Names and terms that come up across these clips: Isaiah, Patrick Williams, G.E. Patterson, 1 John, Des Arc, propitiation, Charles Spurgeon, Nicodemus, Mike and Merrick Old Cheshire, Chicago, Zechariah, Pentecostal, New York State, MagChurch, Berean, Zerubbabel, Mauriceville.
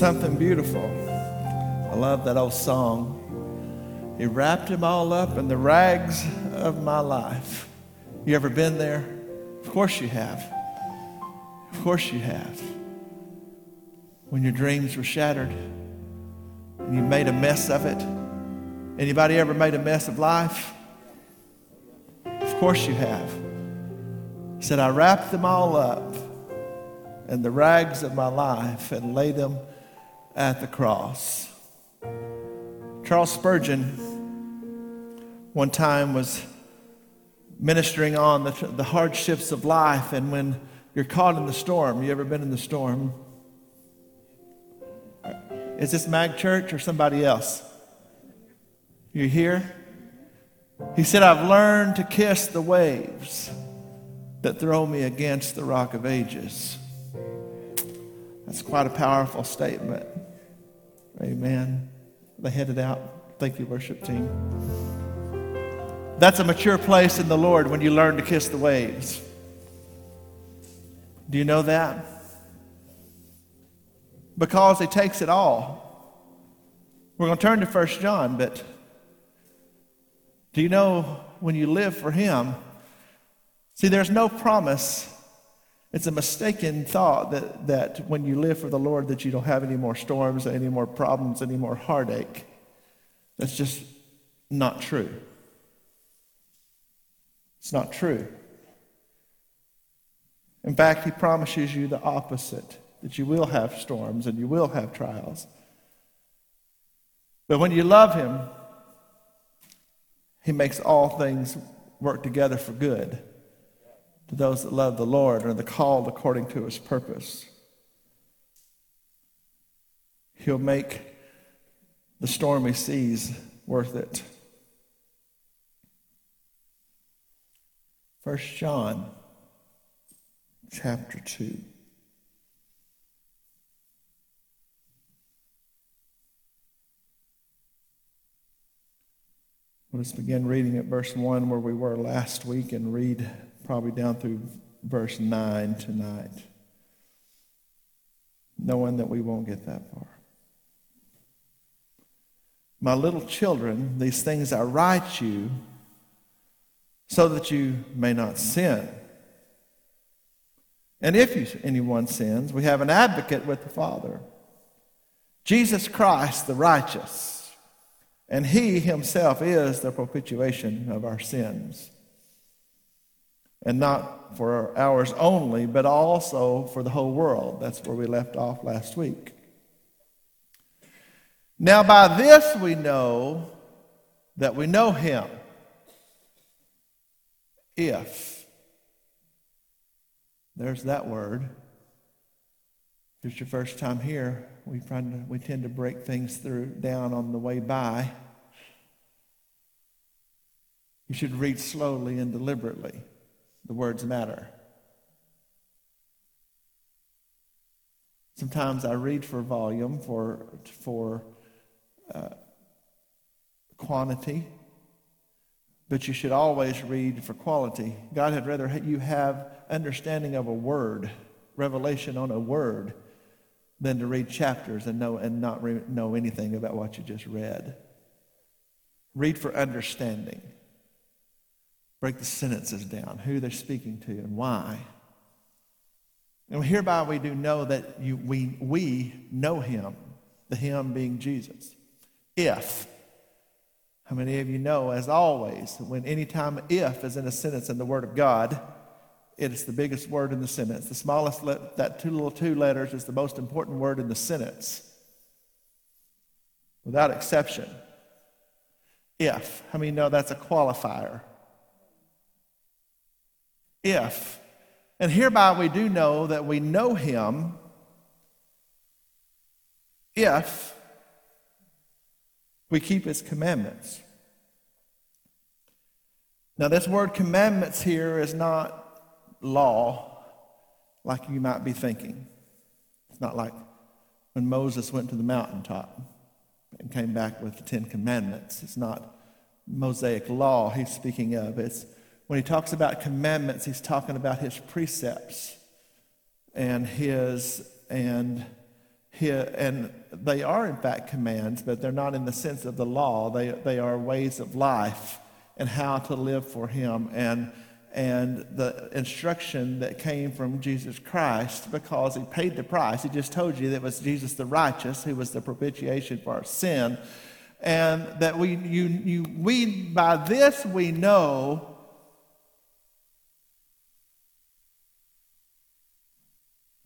something beautiful. I love that old song. He wrapped him all up in the rags of my life. You ever been there? Of course you have. Of course you have. When your dreams were shattered and you made a mess of it. Anybody ever made a mess of life? Of course you have. He said, I wrapped them all up in the rags of my life and laid them at the cross. Charles Spurgeon one time was ministering on the hardships of life, and when you're caught in the storm, you ever been in the storm? Is this MagChurch or somebody else? You hear? He said, I've learned to kiss the waves that throw me against the Rock of Ages. That's quite a powerful statement. Amen. They headed out. Thank you, worship team. That's a mature place in the Lord when you learn to kiss the waves. Do you know that? Because He takes it all. We're going to turn to 1 John, but do you know when you live for Him? See, there's no promise. It's a mistaken thought that when you live for the Lord that you don't have any more storms, any more problems, any more heartache. That's just not true. It's not true. In fact, He promises you the opposite, that you will have storms and you will have trials. But when you love Him, He makes all things work together for good to those that love the Lord and are called according to His purpose. He'll make the stormy seas worth it. 1 John chapter 2. Let's begin reading at verse 1 where we were last week and read probably down through verse 9 tonight, knowing that we won't get that far. My little children, these things I write you so that you may not sin. And if anyone sins, we have an advocate with the Father, Jesus Christ the righteous. And He Himself is the propitiation of our sins. And not for ours only, but also for the whole world. That's where we left off last week. Now by this we know that we know Him, if, there's that word. If it's your first time here, we tend to break things down on the way by. You should read slowly and deliberately. The words matter. Sometimes I read for volume, for quantity, but you should always read for quality. God had rather you have understanding of a word, revelation on a word, than to read chapters and not know anything about what you just read. Read for understanding. Break the sentences down, who they're speaking to and why. And hereby we do know that we know Him, the Him being Jesus. If, how many of you know, as always, when any time if is in a sentence in the Word of God, it is the biggest word in the sentence. The smallest, that two letters is the most important word in the sentence. Without exception. If. How many know that's a qualifier? If. And hereby we do know that we know Him if we keep His commandments. Now this word commandments here is not law like you might be thinking. It's not like when Moses went to the mountaintop and came back with the 10 commandments. It's not Mosaic law he's speaking of. It's when he talks about commandments, he's talking about His precepts and his and here, and they are in fact commands, but they're not in the sense of the law. They are ways of life and how to live for him, and the instruction that came from Jesus Christ, because he paid the price. He just told you that it was Jesus the righteous who was the propitiation for our sin, and that we by this we know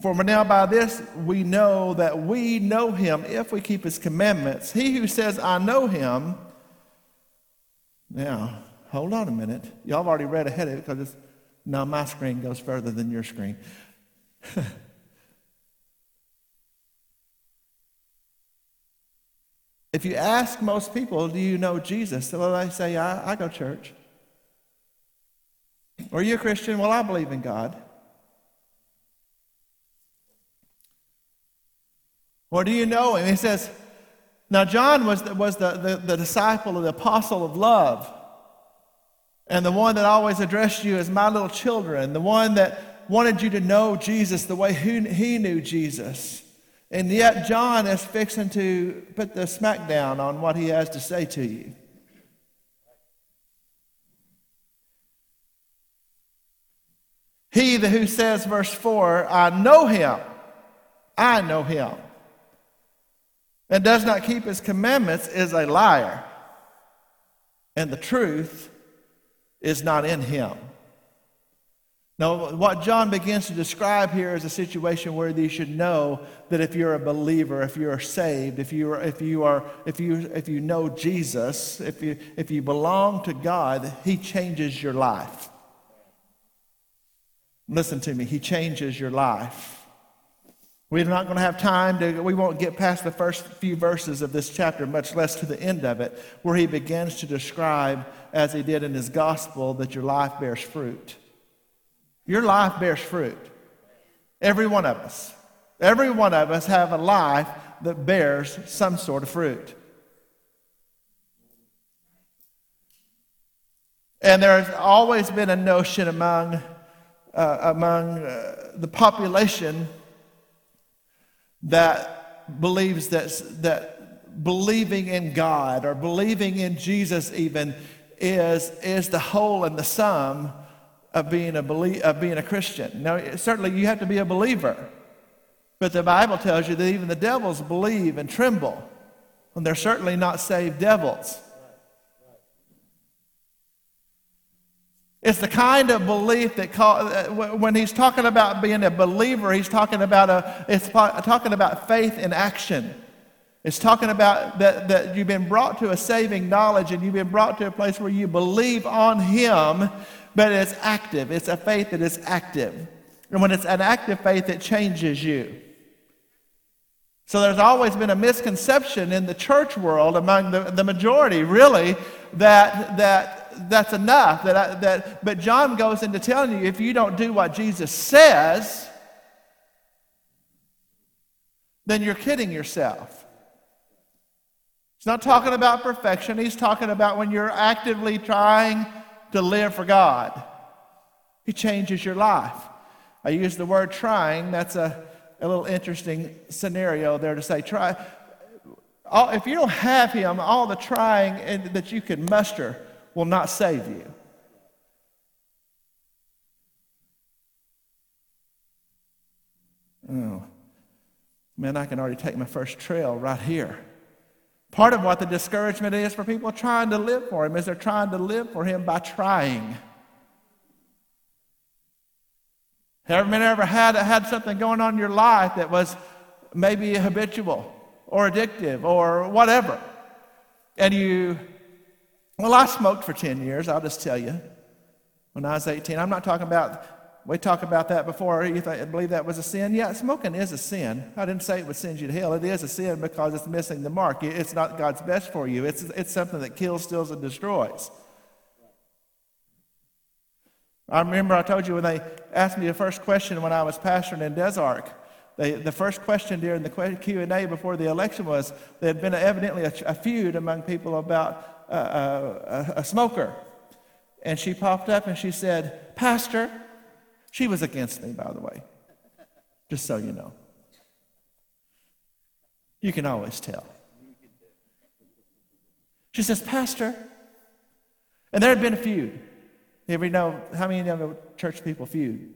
for now by this we know that we know him if we keep his commandments. He who says, I know him. Now, hold on a minute. Y'all have already read ahead of it because now my screen goes further than your screen. If you ask most people, do you know Jesus? So they say, I go to church. Or, you a Christian? Well, I believe in God. Or do you know him? He says, now John was the disciple, the apostle of love, and the one that always addressed you as my little children, the one that wanted you to know Jesus the way he knew Jesus. And yet John is fixing to put the smack down on what he has to say to you. He who says, verse 4, I know him, and does not keep his commandments is a liar, and the truth is not in him. Now, what John begins to describe here is a situation where you should know that if you're a believer, if you're saved, if you know Jesus, if you belong to God, he changes your life. Listen to me, he changes your life. We're not going to have time to, we won't get past the first few verses of this chapter, much less to the end of it, where he begins to describe, as he did in his gospel, that your life bears fruit. Your life bears fruit. Every one of us. Every one of us have a life that bears some sort of fruit. And there's always been a notion among the population that believes that believing in God or believing in Jesus even is the whole and the sum of being a Christian. Now, certainly you have to be a believer, but the Bible tells you that even the devils believe and tremble, and they're certainly not saved devils. It's the kind of belief that, when he's talking about being a believer, he's talking about faith in action. It's talking about that you've been brought to a saving knowledge, and you've been brought to a place where you believe on him, but it's active. It's a faith that is active. And when it's an active faith, it changes you. So there's always been a misconception in the church world among the majority, really, that's enough. But John goes into telling you, if you don't do what Jesus says, then you're kidding yourself. He's not talking about perfection. He's talking about when you're actively trying to live for God. He changes your life. I use the word trying. That's a little interesting scenario there to say try. If you don't have him, all the trying that you can muster will not save you. Oh, man, I can already take my first trail right here. Part of what the discouragement is for people trying to live for him is they're trying to live for him by trying. Have you ever had something going on in your life that was maybe habitual or addictive or whatever, and you... Well, I smoked for 10 years, I'll just tell you, when I was 18. I'm not talking about, we talked about that before. You believe that was a sin? Yeah, smoking is a sin. I didn't say it would send you to hell. It is a sin because it's missing the mark. It's not God's best for you. It's something that kills, steals, and destroys. I remember I told you when they asked me the first question when I was pastoring in Des Arc. The first question during the Q&A before the election was, there had been evidently a feud among people about a smoker. And she popped up and she said, Pastor, she was against me, by the way, just so you know. You can always tell. She says, Pastor. And there had been a feud. You know, how many of you know church people feud?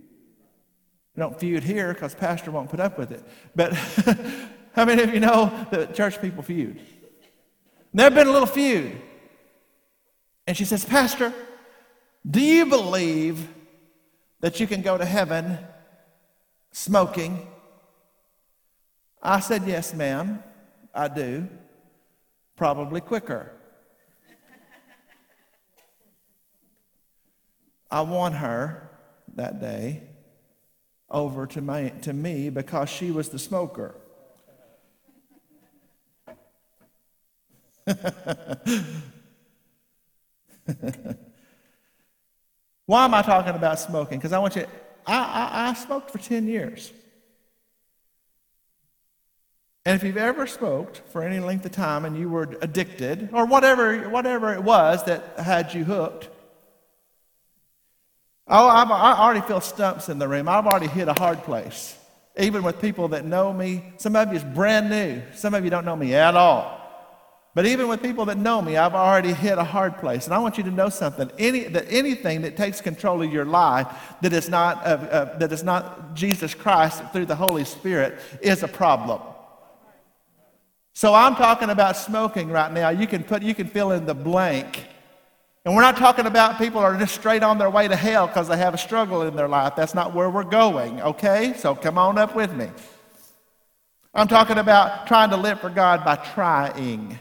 They don't feud here because pastor won't put up with it. But how many of you know that church people feud? And there had been a little feud. And she says, Pastor, do you believe that you can go to heaven smoking? I said, yes, ma'am, I do. Probably quicker. I won her that day over to me because she was the smoker. Why am I talking about smoking? Because I want you. I smoked for 10 years. And if you've ever smoked for any length of time and you were addicted, or whatever it was that had you hooked, oh, I already feel stumps in the room. I've already hit a hard place, even with people that know me. Some of you is brand new. Some of you don't know me at all. But even with people that know me, I've already hit a hard place. And I want you to know something. Anything that takes control of your life that is not Jesus Christ through the Holy Spirit is a problem. So I'm talking about smoking right now. You can fill in the blank. And we're not talking about people who are just straight on their way to hell because they have a struggle in their life. That's not where we're going, okay? So come on up with me. I'm talking about trying to live for God by trying.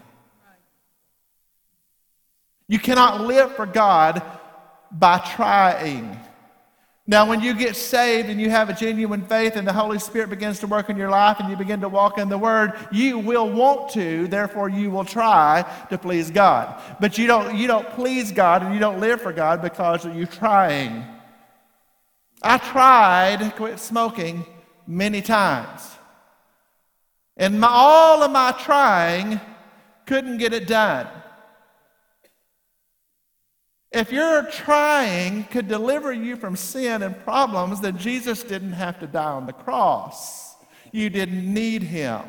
You cannot live for God by trying. Now, when you get saved and you have a genuine faith and the Holy Spirit begins to work in your life and you begin to walk in the Word, you will want to, therefore you will try to please God. But you don't please God and you don't live for God because you're trying. I tried to quit smoking many times. And all of my trying couldn't get it done. If your trying could deliver you from sin and problems, then Jesus didn't have to die on the cross. You didn't need him.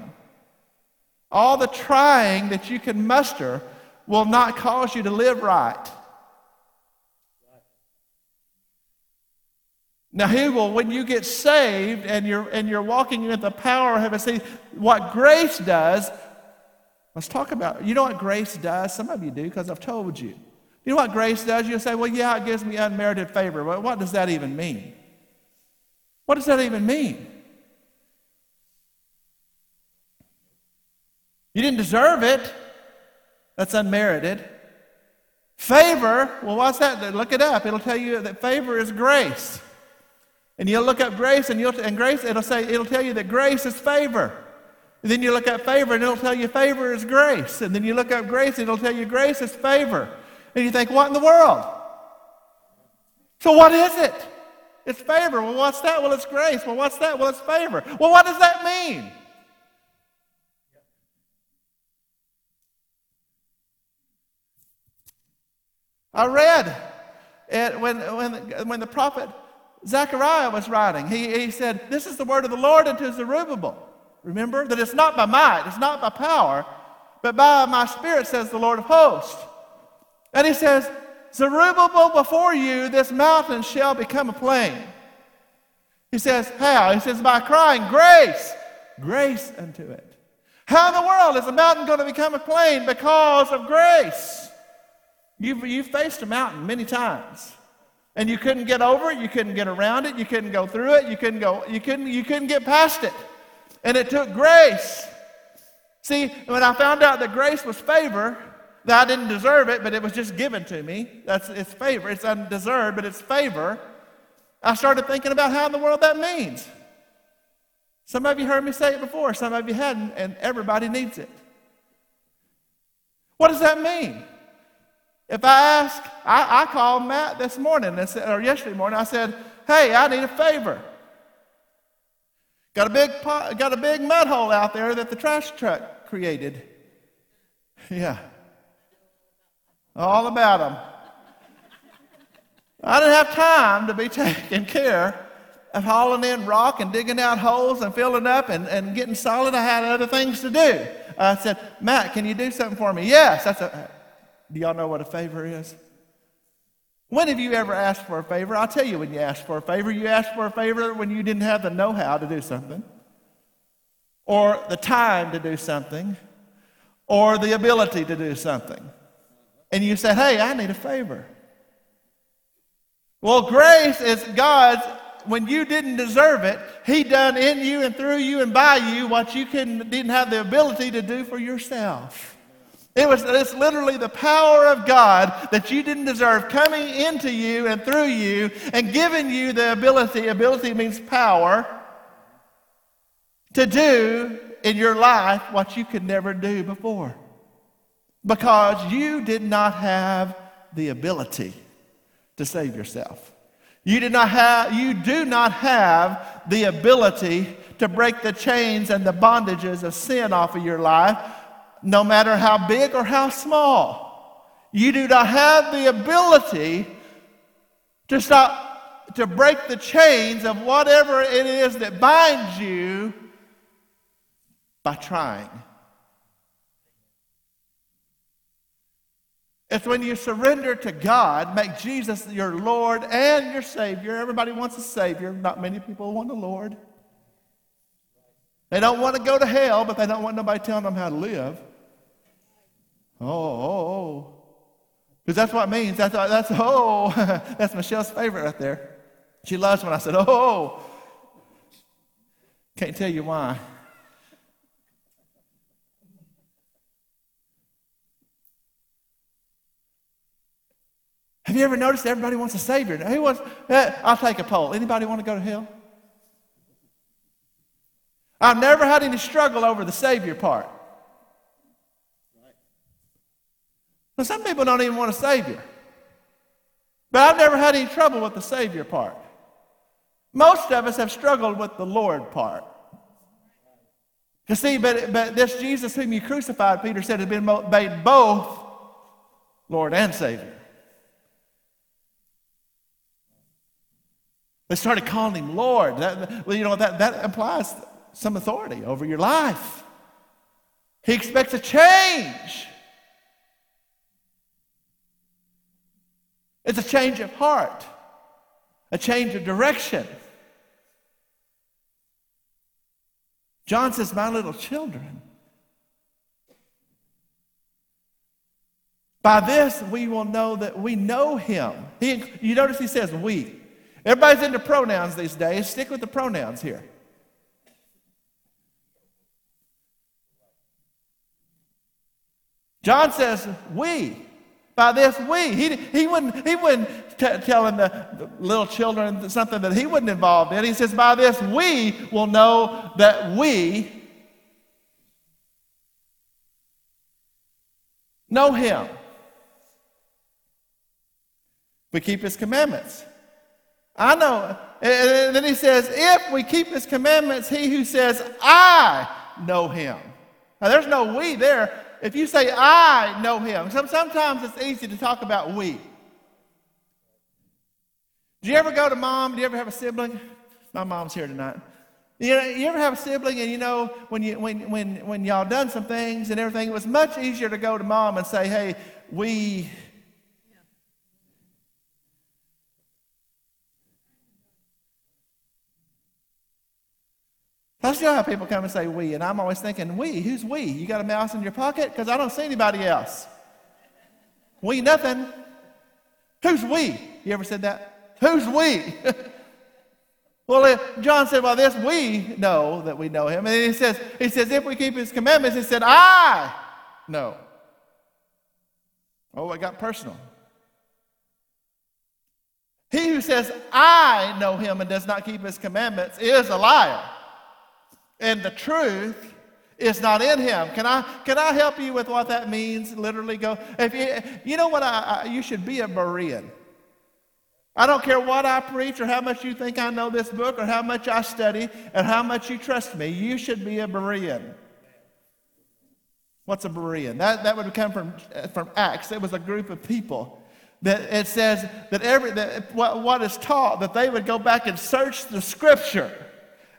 All the trying that you can muster will not cause you to live right. Now, he will, when you get saved and you're walking in the power of heaven, see what grace does. Let's talk about it. You know what grace does? Some of you do because I've told you. You know what grace does? You'll say, well, yeah, it gives me unmerited favor. Well, what does that even mean? What does that even mean? You didn't deserve it. That's unmerited. Favor, well, what's that? Look it up. It'll tell you that favor is grace. And you'll look up grace, it'll tell you that grace is favor. And then you look up favor, and it'll tell you favor is grace. And then you look up grace, it'll tell you grace is favor. And you think, what in the world? So what is it? It's favor. Well, what's that? Well, it's grace. Well, what's that? Well, it's favor. Well, what does that mean? I read it when the prophet Zechariah was writing. He said, this is the word of the Lord unto Zerubbabel. Remember that it's not by might, it's not by power, but by my spirit, says the Lord of hosts. And he says, Zerubbabel, before you, this mountain shall become a plain. He says, how? He says, by crying, grace, grace unto it. How in the world is a mountain going to become a plain? Because of grace. You've faced a mountain many times. And you couldn't get over it, you couldn't get around it, you couldn't go through it, you couldn't get past it. And it took grace. See, when I found out that grace was favor, that I didn't deserve it, but it was just given to me. It's favor. It's undeserved, but it's favor. I started thinking about how in the world that means. Some of you heard me say it before, some of you hadn't, and everybody needs it. What does that mean? If I ask, I called Matt this morning, or yesterday morning, I said, hey, I need a favor. Got a big mud hole out there that the trash truck created. Yeah. All about them. I didn't have time to be taking care hauling in rock and digging out holes and filling up and getting solid. I had other things to do. I said, Matt, can you do something for me? Yes. I said, do y'all know what a favor is? When have you ever asked for a favor? I'll tell you when you ask for a favor. You asked for a favor when you didn't have the know-how to do something, or the time to do something, or the ability to do something. And you said, hey, I need a favor. Well, grace is God's. When you didn't deserve it, he done in you and through you and by you what you didn't have the ability to do for yourself. It's literally the power of God that you didn't deserve coming into you and through you and giving you the ability. Ability means power to do in your life what you could never do before, because you did not have the ability to save yourself. You do not have the ability to break the chains and the bondages of sin off of your life, no matter how big or how small. You do not have the ability to break the chains of whatever it is that binds you by trying. It's when you surrender to God, make Jesus your Lord and your Savior. Everybody wants a Savior. Not many people want a Lord. They don't want to go to hell, but they don't want nobody telling them how to live. Oh. Because that's what it means. That's That's Michelle's favorite right there. She loves when I said, oh. Can't tell you why. Have you ever noticed everybody wants a Savior? Who wants? I'll take a poll. Anybody want to go to hell? I've never had any struggle over the Savior part. Well, some people don't even want a Savior. But I've never had any trouble with the Savior part. Most of us have struggled with the Lord part. You see, but this Jesus whom you crucified, Peter said, has been made both Lord and Savior. They started calling him Lord. That implies some authority over your life. He expects a change. It's a change of heart, a change of direction. John says, my little children, by this we will know that we know him. You notice he says we. Everybody's into pronouns these days. Stick with the pronouns here. John says, we. By this, we. He wouldn't tell the little children something that he wasn't involved in. He says, by this, we will know that we know him. We keep his commandments. I know. And then he says, if we keep his commandments, he who says, I know him. Now, there's no we there. If you say, I know him, sometimes it's easy to talk about we. Do you ever go to mom? Do you ever have a sibling? My mom's here tonight. You ever have a sibling, and when y'all done some things and everything, it was much easier to go to mom and say, hey, we... I still have people come and say we, and I'm always thinking, we? Who's we? You got a mouse in your pocket? Because I don't see anybody else. We nothing. Who's we? You ever said that? Who's we? Well, John said, well, this we know that we know him. And then he says, if we keep his commandments, he said, I know. Oh, it got personal. He who says, I know him and does not keep his commandments is a liar, and the truth is not in him. Can I help you with what that means? Literally, go. If you know what, you should be a Berean. I don't care what I preach or how much you think I know this book or how much I study and how much you trust me. You should be a Berean. What's a Berean? That would come from Acts. It was a group of people that it says that what is taught, that they would go back and search the Scripture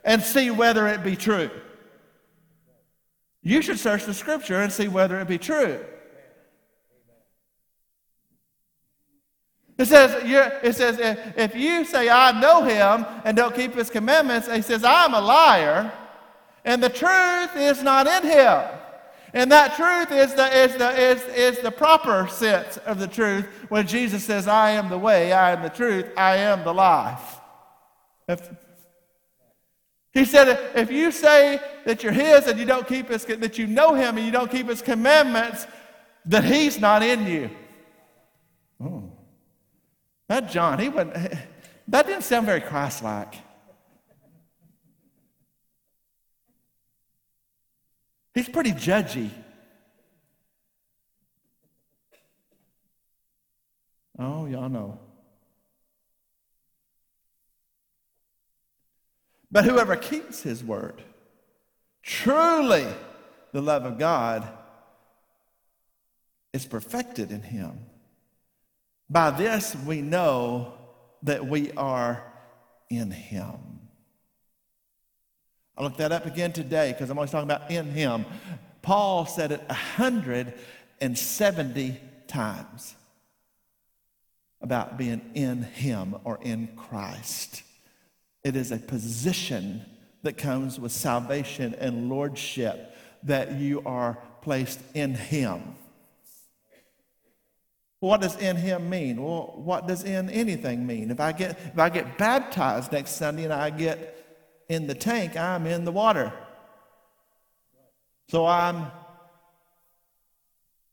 and see whether it be true. You should search the Scripture and see whether it be true. It says, if you say, I know him, and don't keep his commandments, he says, I'm a liar, and the truth is not in him. And that truth is the proper sense of the truth when Jesus says, I am the way, I am the truth, I am the life. He said, if you say that you're his and you don't keep his, that you know him and you don't keep his commandments, that he's not in you. Oh. That John, that didn't sound very Christ-like. He's pretty judgy. Oh, y'all know. But whoever keeps his word, truly the love of God is perfected in him. By this we know that we are in him. I looked that up again today because I'm always talking about in him. Paul said it 170 times about being in him or in Christ. It is a position that comes with salvation and lordship, that you are placed in him. What does in him mean? Well, what does in anything mean? If I get baptized next Sunday and I get in the tank, I'm in the water. So I'm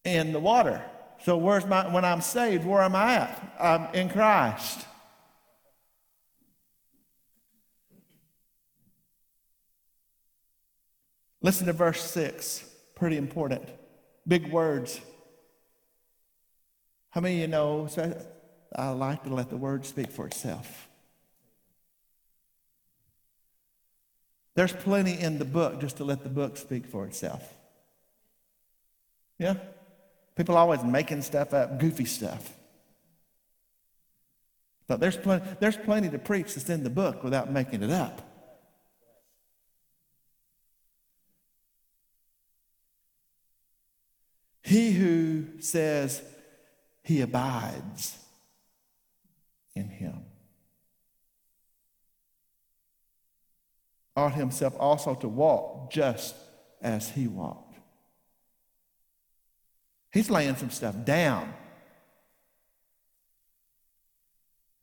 in the water. So when I'm saved, where am I at? I'm in Christ. Listen to verse 6. Pretty important. Big words. How many of you know, I like to let the word speak for itself. There's plenty in the book just to let the book speak for itself. Yeah? People are always making stuff up, goofy stuff. But there's plenty to preach that's in the book without making it up. He who says he abides in him ought himself also to walk just as he walked. He's laying some stuff down.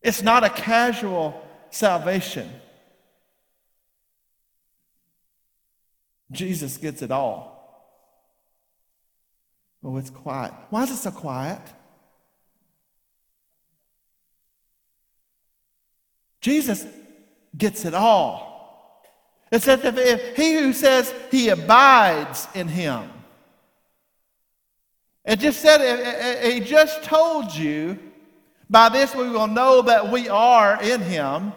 It's not a casual salvation. Jesus gets it all. Oh, it's quiet. Why is it so quiet? Jesus gets it all. It says, if he who says he abides in him. It just said, he just told you, by this we will know that we are in him.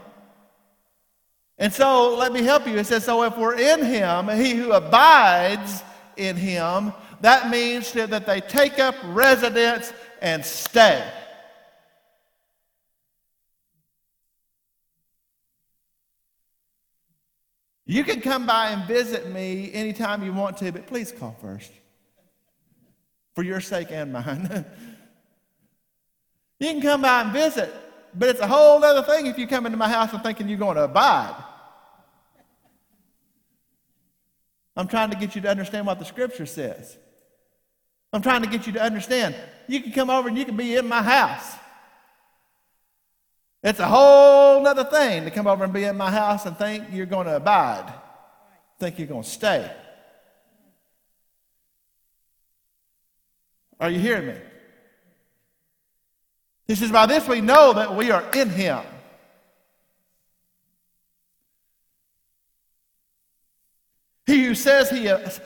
And so, let me help you. It says, so if we're in him, he who abides in him, that means that they take up residence and stay. You can come by and visit me anytime you want to, but please call first. For your sake and mine. You can come by and visit, but it's a whole other thing if you come into my house and thinking you're going to abide. I'm trying to get you to understand what the Scripture says. I'm trying to get you to understand. You can come over and you can be in my house. It's a whole other thing to come over and be in my house and think you're going to abide, think you're going to stay. Are you hearing me? He says, by this we know that we are in him. He who says he abides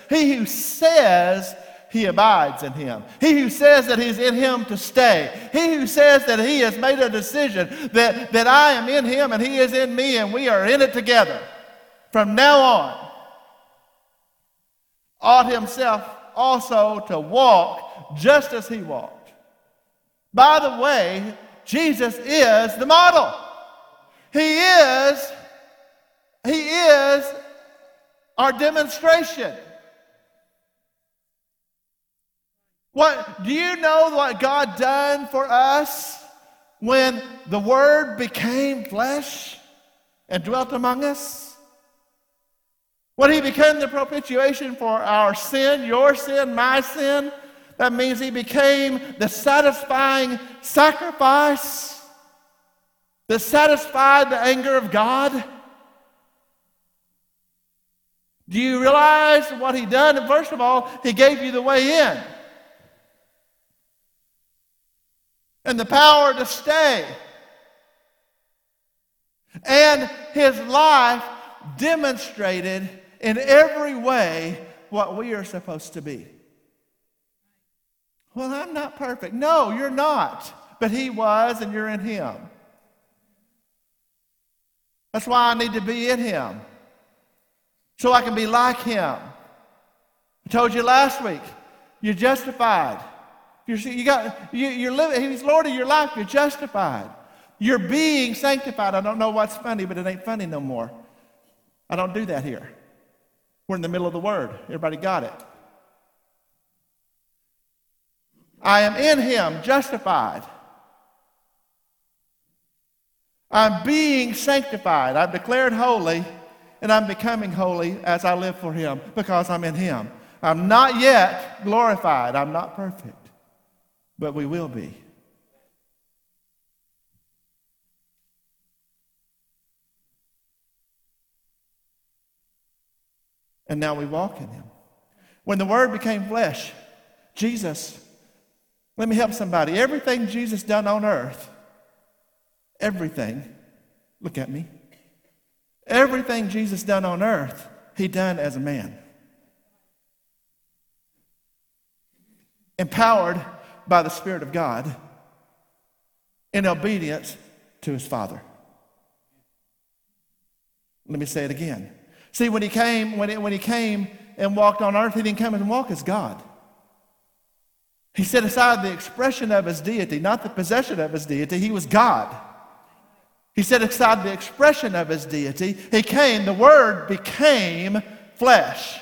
in him. He who says that he's in him to stay. He who says that he has made a decision that I am in him and he is in me and we are in it together from now on, ought himself also to walk just as he walked. By the way, Jesus is the model. He is our demonstration. What do you know what God done for us when the Word became flesh and dwelt among us? When He became the propitiation for our sin, your sin, my sin, that means He became the satisfying sacrifice that satisfied the anger of God. Do you realize what He done? First of all, He gave you the way in and the power to stay. And His life demonstrated in every way what we are supposed to be. Well, I'm not perfect. No, you're not. But He was, and you're in Him. That's why I need to be in Him, so I can be like Him. I told you last week, you're justified. You're living. He's Lord of your life. You're justified. You're being sanctified. I don't know what's funny, but it ain't funny no more. I don't do that here. We're in the middle of the Word. Everybody got it. I am in Him, justified. I'm being sanctified. I'm declared holy, and I'm becoming holy as I live for Him because I'm in Him. I'm not yet glorified. I'm not perfect. But we will be. And now we walk in Him. When the Word became flesh, Jesus, let me help somebody. Everything Jesus done on earth, everything, look at me, everything Jesus done on earth, He done as a man. Empowered by the Spirit of God in obedience to His Father. Let me say it again. See, when he came and walked on earth, He didn't come and walk as God. He set aside the expression of His deity, not the possession of His deity. He was God. He set aside the expression of His deity. He came, the Word became flesh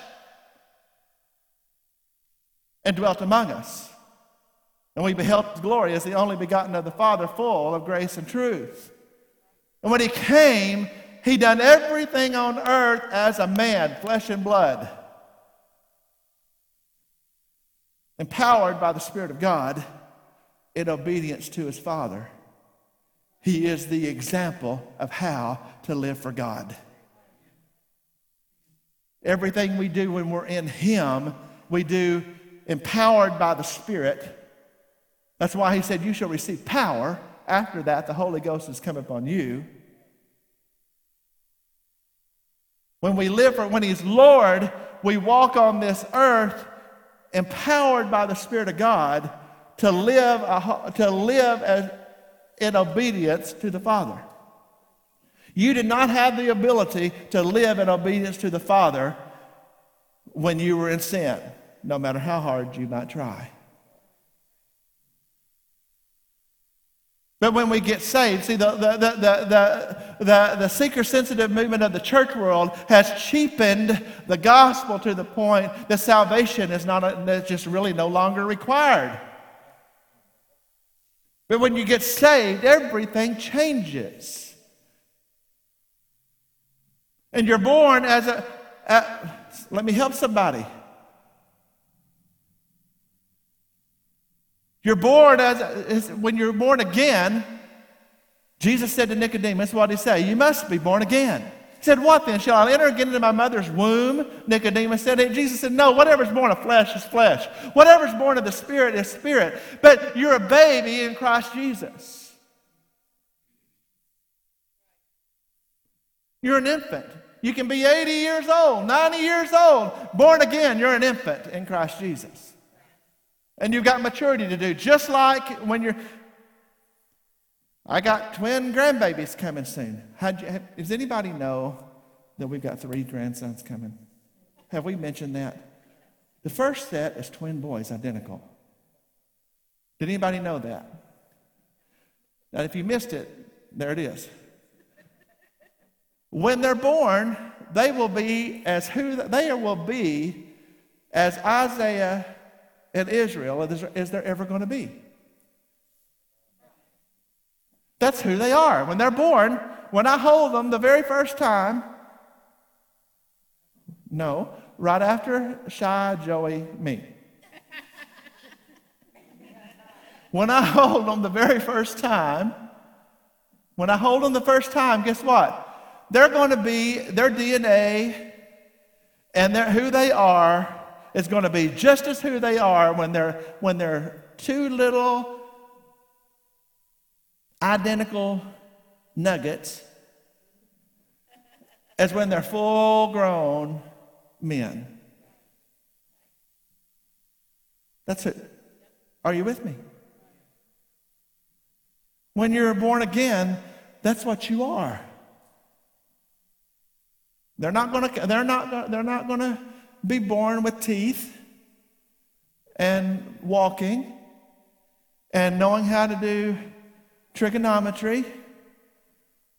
and dwelt among us. And we beheld glory as the only begotten of the Father, full of grace and truth. And when He came, He done everything on earth as a man, flesh and blood, empowered by the Spirit of God in obedience to His Father. He is the example of how to live for God. Everything we do when we're in Him, we do empowered by the Spirit. That's why He said, you shall receive power. After that, the Holy Ghost has come upon you. When He's Lord, we walk on this earth empowered by the Spirit of God to live in obedience to the Father. You did not have the ability to live in obedience to the Father when you were in sin, no matter how hard you might try. But when we get saved, see, the seeker-sensitive movement of the church world has cheapened the gospel to the point that salvation is just really no longer required. But when you get saved, everything changes. And you're born as let me help somebody. You're born when you're born again. Jesus said to Nicodemus, what did He say? You must be born again. He said, what then? Shall I enter again into my mother's womb? Nicodemus said it. Jesus said, no, whatever's born of flesh is flesh. Whatever's born of the Spirit is spirit. But you're a baby in Christ Jesus. You're an infant. You can be 80 years old, 90 years old, born again. You're an infant in Christ Jesus. And you've got maturity to do. Just like when you're... I got twin grandbabies coming soon. Does anybody know that we've got 3 grandsons coming? Have we mentioned that? The first set is twin boys, identical. Did anybody know that? Now, if you missed it, there it is. When they're born, they will be as who they will be as Isaiah and Israel as they're ever going to be. That's who they are. When they're born, when I hold them the very first time, no, right after Shy, Joey, me. When I hold them the very first time, guess what? They're going to be, their DNA and who they are is going to be just as who they are when they're two little identical nuggets as when they're full-grown men. That's it. Are you with me? When you're born again, that's what you are. They're not going to be born with teeth and walking and knowing how to do trigonometry.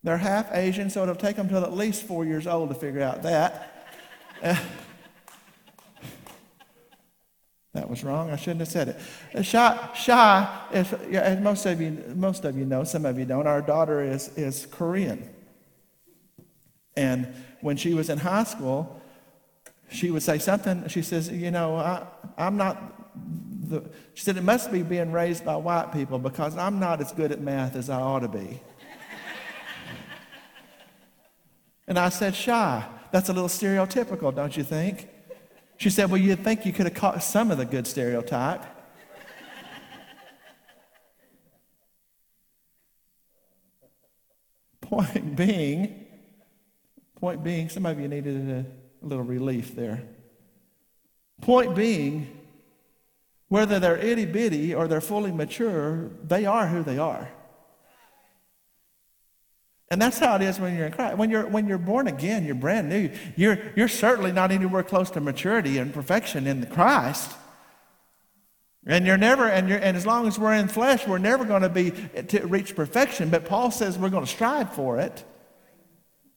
They're half Asian, so it'll take them till at least 4 years old to figure out that. That was wrong. I shouldn't have said it. Shy is, as most of you know, some of you don't. Our daughter is Korean, and when she was in high school, she would say something. She says, you know, I'm not, she said, it must be being raised by white people because I'm not as good at math as I ought to be. And I said, Shy, that's a little stereotypical, don't you think? She said, well, you'd think you could have caught some of the good stereotype. Point being, some of you needed a little relief there. Point being, whether they're itty-bitty or they're fully mature, they are who they are. And that's how it is when you're in Christ. When you're born again, you're brand new. You're certainly not anywhere close to maturity and perfection in the Christ. And as long as we're in flesh, we're never going to reach perfection. But Paul says we're going to strive for it.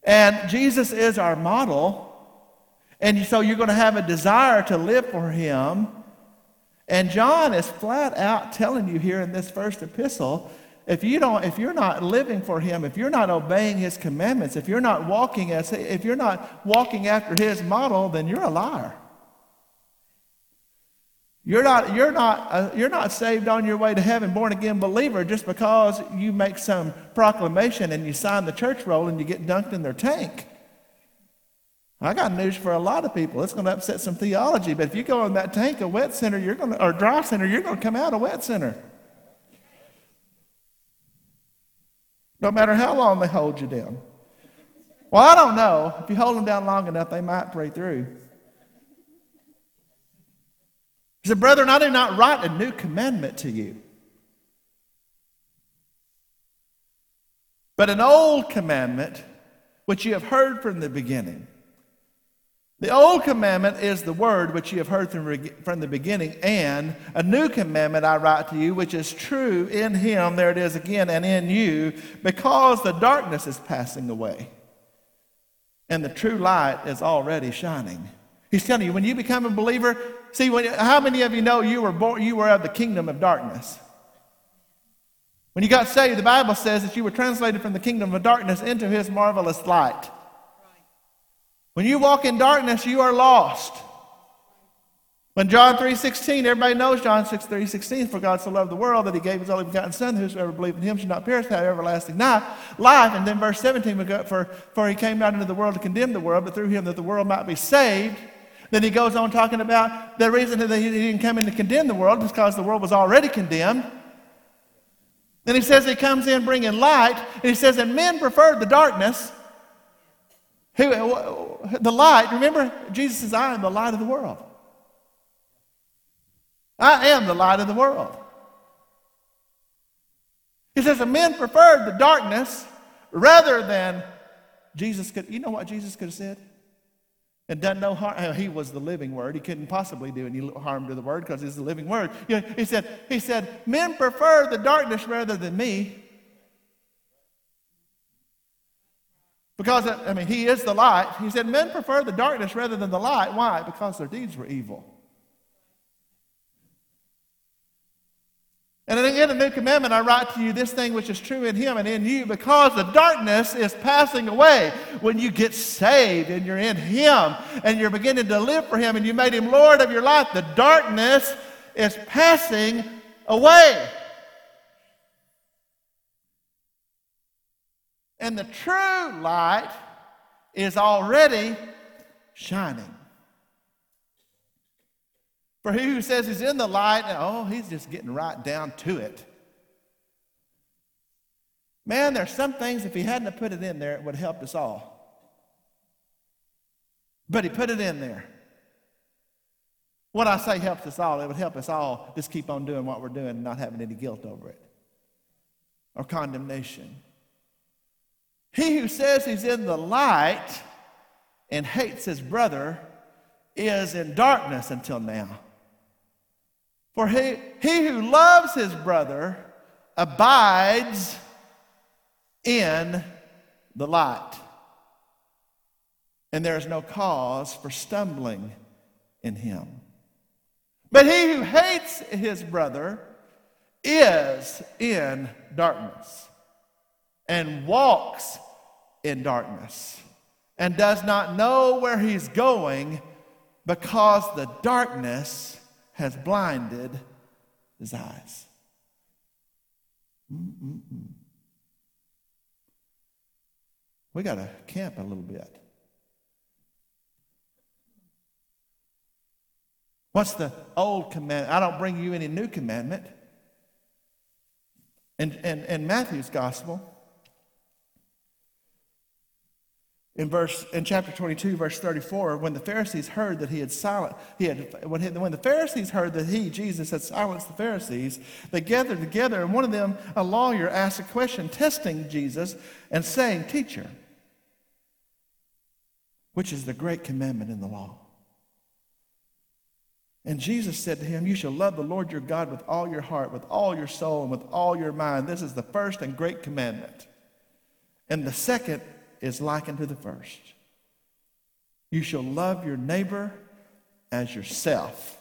And Jesus is our model. And so you're going to have a desire to live for him. And John is flat out telling you here in this first epistle, if you're not living for him, if you're not obeying his commandments, if you're not walking after his model, then you're a liar. You're not saved on your way to heaven, born again believer, just because you make some proclamation and you sign the church roll and you get dunked in their tank. I got news for a lot of people. It's going to upset some theology, but if you go in that tank, a wet sinner, or dry sinner, you're going to come out a wet sinner. No matter how long they hold you down. Well, I don't know. If you hold them down long enough, they might break through. He said, brethren, I do not write a new commandment to you, but an old commandment which you have heard from the beginning. The old commandment is the word which you have heard from the beginning, and a new commandment I write to you, which is true in him, there it is again, and in you, because the darkness is passing away, and the true light is already shining. He's telling you, when you become a believer, see, how many of you know you were of the kingdom of darkness? When you got saved, the Bible says that you were translated from the kingdom of darkness into his marvelous light. When you walk in darkness, you are lost. When John 3:16, everybody knows John 3:16, for God so loved the world that he gave his only begotten son, whosoever believes in him should not perish, have everlasting life. And then verse 17, we go, for he came not into the world to condemn the world, but through him that the world might be saved. Then he goes on talking about the reason that he didn't come in to condemn the world is because the world was already condemned. Then he says he comes in bringing light, and he says, and men preferred the darkness. The light, remember, Jesus says, I am the light of the world. I am the light of the world. He says the men preferred the darkness rather than Jesus could. You know what Jesus could have said? And done no harm. He was the living word. He couldn't possibly do any harm to the word because he's the living word. You know, he said, men preferred the darkness rather than me Because, I mean, he is the light. He said, men prefer the darkness rather than the light. Why? Because their deeds were evil. And in the new commandment, I write to you this thing which is true in him and in you, because the darkness is passing away. When you get saved and you're in him and you're beginning to live for him and you made him Lord of your life, the darkness is passing away. And the true light is already shining. For he who says he's in the light, oh, he's just getting right down to it. Man, there's some things, if he hadn't have put it in there, it would have helped us all. But he put it in there. When I say helps us all, it would help us all just keep on doing what we're doing and not having any guilt over it or condemnation. He who says he's in the light and hates his brother is in darkness until now. For he who loves his brother abides in the light. And there is no cause for stumbling in him. But he who hates his brother is in darkness and walks in darkness and does not know where he's going, because the darkness has blinded his eyes. We got to camp a little bit. What's the old commandment? I don't bring you any new commandment. In Matthew's gospel, in chapter 22, verse 34, when the Pharisees heard that Jesus had silenced the Pharisees, they gathered together, and one of them, a lawyer, asked a question, testing Jesus and saying, "Teacher, which is the great commandment in the law?" And Jesus said to him, "You shall love the Lord your God with all your heart, with all your soul, and with all your mind. This is the first and great commandment. And the second is likened to the first. You shall love your neighbor as yourself.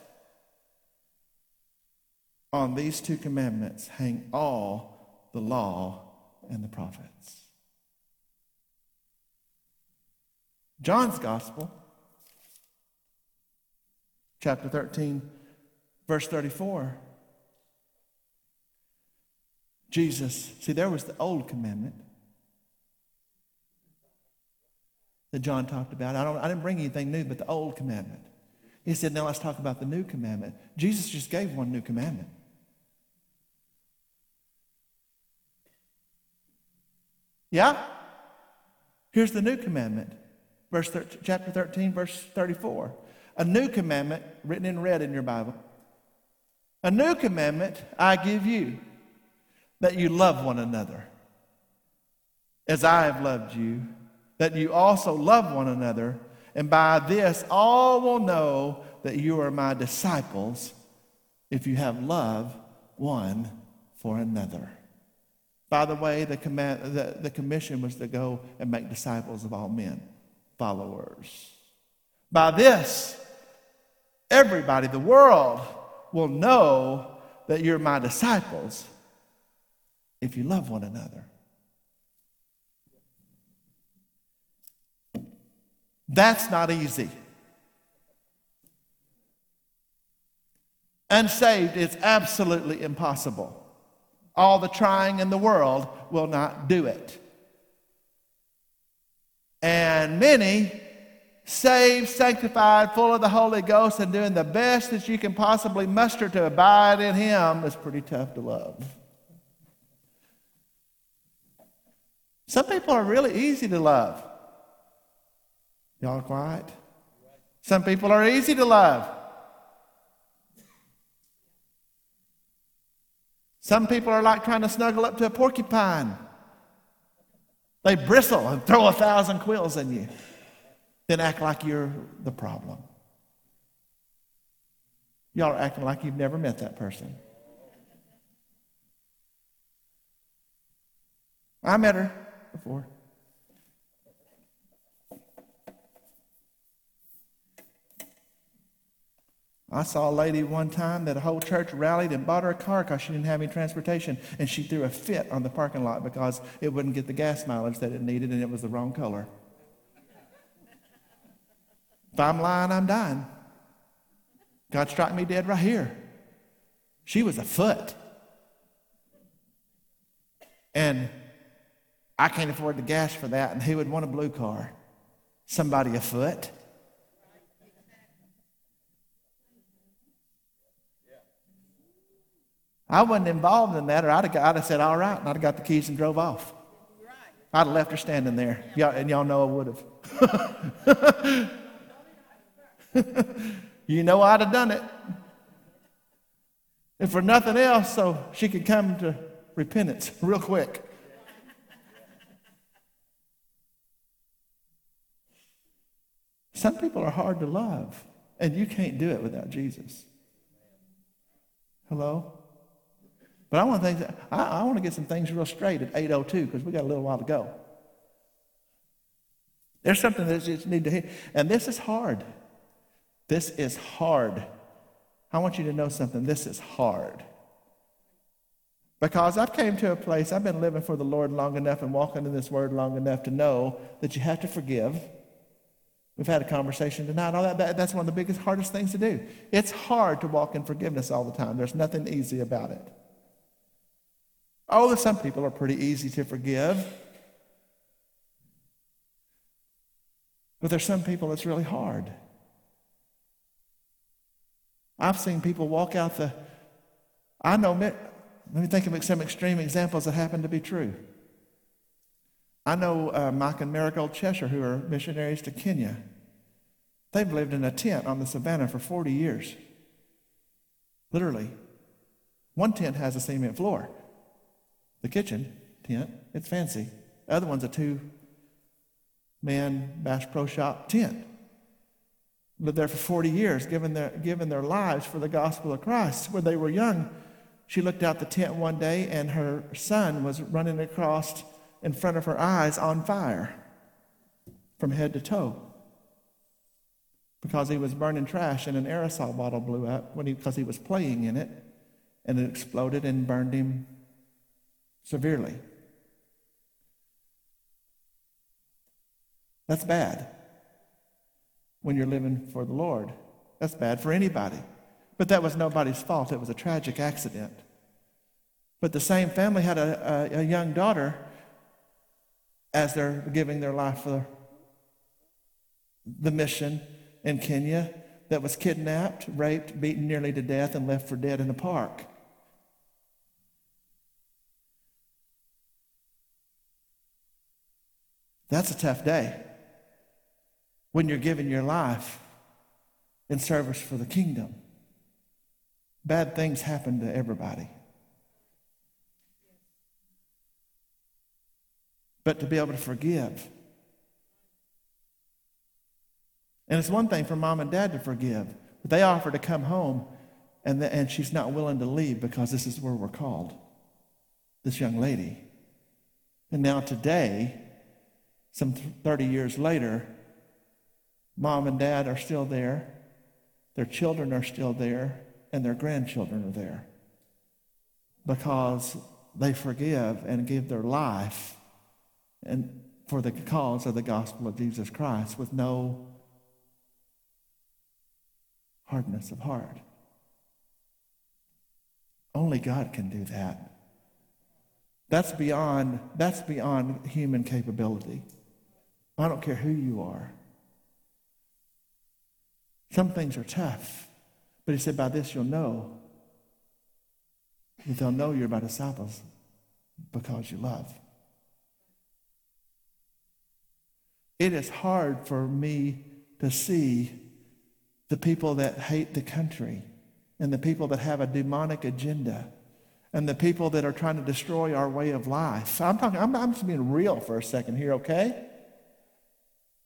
On these two commandments hang all the law and the prophets." John's Gospel, chapter 13, verse 34. Jesus, see, there was the old commandment that John talked about. I didn't bring anything new but the old commandment. He said, now let's talk about the new commandment. Jesus just gave one new commandment. Yeah? Here's the new commandment. Chapter 13, verse 34. A new commandment, written in red in your Bible. A new commandment I give you, that you love one another. As I have loved you, that you also love one another, and by this all will know that you are my disciples, if you have love one for another. By the way, the commission was to go and make disciples of all men, followers. By this, everybody, the world, will know that you're my disciples if you love one another. That's not easy. Unsaved, it's absolutely impossible. All the trying in the world will not do it. And many saved, sanctified, full of the Holy Ghost, and doing the best that you can possibly muster to abide in him is pretty tough to love. Some people are really easy to love. Y'all quiet? Some people are easy to love. Some people are like trying to snuggle up to a porcupine. They bristle and throw 1,000 quills in you, then act like you're the problem. Y'all are acting like you've never met that person. I met her before. I saw a lady one time that a whole church rallied and bought her a car because she didn't have any transportation, and she threw a fit on the parking lot because it wouldn't get the gas mileage that it needed and it was the wrong color. If I'm lying, I'm dying. God struck me dead right here. She was a foot. And I can't afford the gas for that, and who would want a blue car? Somebody a foot. I wasn't involved in that, or I'd have said, all right, and I'd have got the keys and drove off. I'd have left her standing there, and y'all know I would have. You know I'd have done it. And for nothing else, so she could come to repentance real quick. Some people are hard to love, and you can't do it without Jesus. Hello? But I want to think, I want to get some things real straight at 8:02 because we got a little while to go. There's something that you just need to hear, and this is hard. This is hard. I want you to know something. This is hard. Because I've came to a place, I've been living for the Lord long enough and walking in this word long enough to know that you have to forgive. We've had a conversation tonight. All that, that's one of the biggest, hardest things to do. It's hard to walk in forgiveness all the time. There's nothing easy about it. Oh, some people are pretty easy to forgive. But there's some people that's really hard. I've seen people walk out the... Let me think of some extreme examples that happen to be true. I know Mike and Merrick Old Cheshire, who are missionaries to Kenya. They've lived in a tent on the savannah for 40 years. Literally. One tent has a cement floor. The kitchen tent, it's fancy. The other one's a 2-man Bass Pro Shop tent. Lived there for 40 years, giving their lives for the gospel of Christ. When they were young, she looked out the tent one day and her son was running across in front of her eyes on fire from head to toe because he was burning trash and an aerosol bottle blew up because he was playing in it, and it exploded and burned him severely. That's bad when you're living for the Lord. That's bad for anybody. But that was nobody's fault. It was a tragic accident. But the same family had a young daughter as they're giving their life for the mission in Kenya that was kidnapped, raped, beaten nearly to death, and left for dead in a park. That's a tough day when you're giving your life in service for the kingdom. Bad things happen to everybody. But to be able to forgive. And it's one thing for mom and dad to forgive, but they offer to come home and she's not willing to leave because this is where we're called, this young lady. And now today, some 30 years later, mom and dad are still there, their children are still there, and their grandchildren are there because they forgive and give their life and for the cause of the gospel of Jesus Christ with no hardness of heart. Only God can do that. That's beyond human capability. I don't care who you are. Some things are tough, but he said, by this you'll know that they'll know you're my disciples because you love. It is hard for me to see the people that hate the country and the people that have a demonic agenda and the people that are trying to destroy our way of life. I'm just being real for a second here, okay?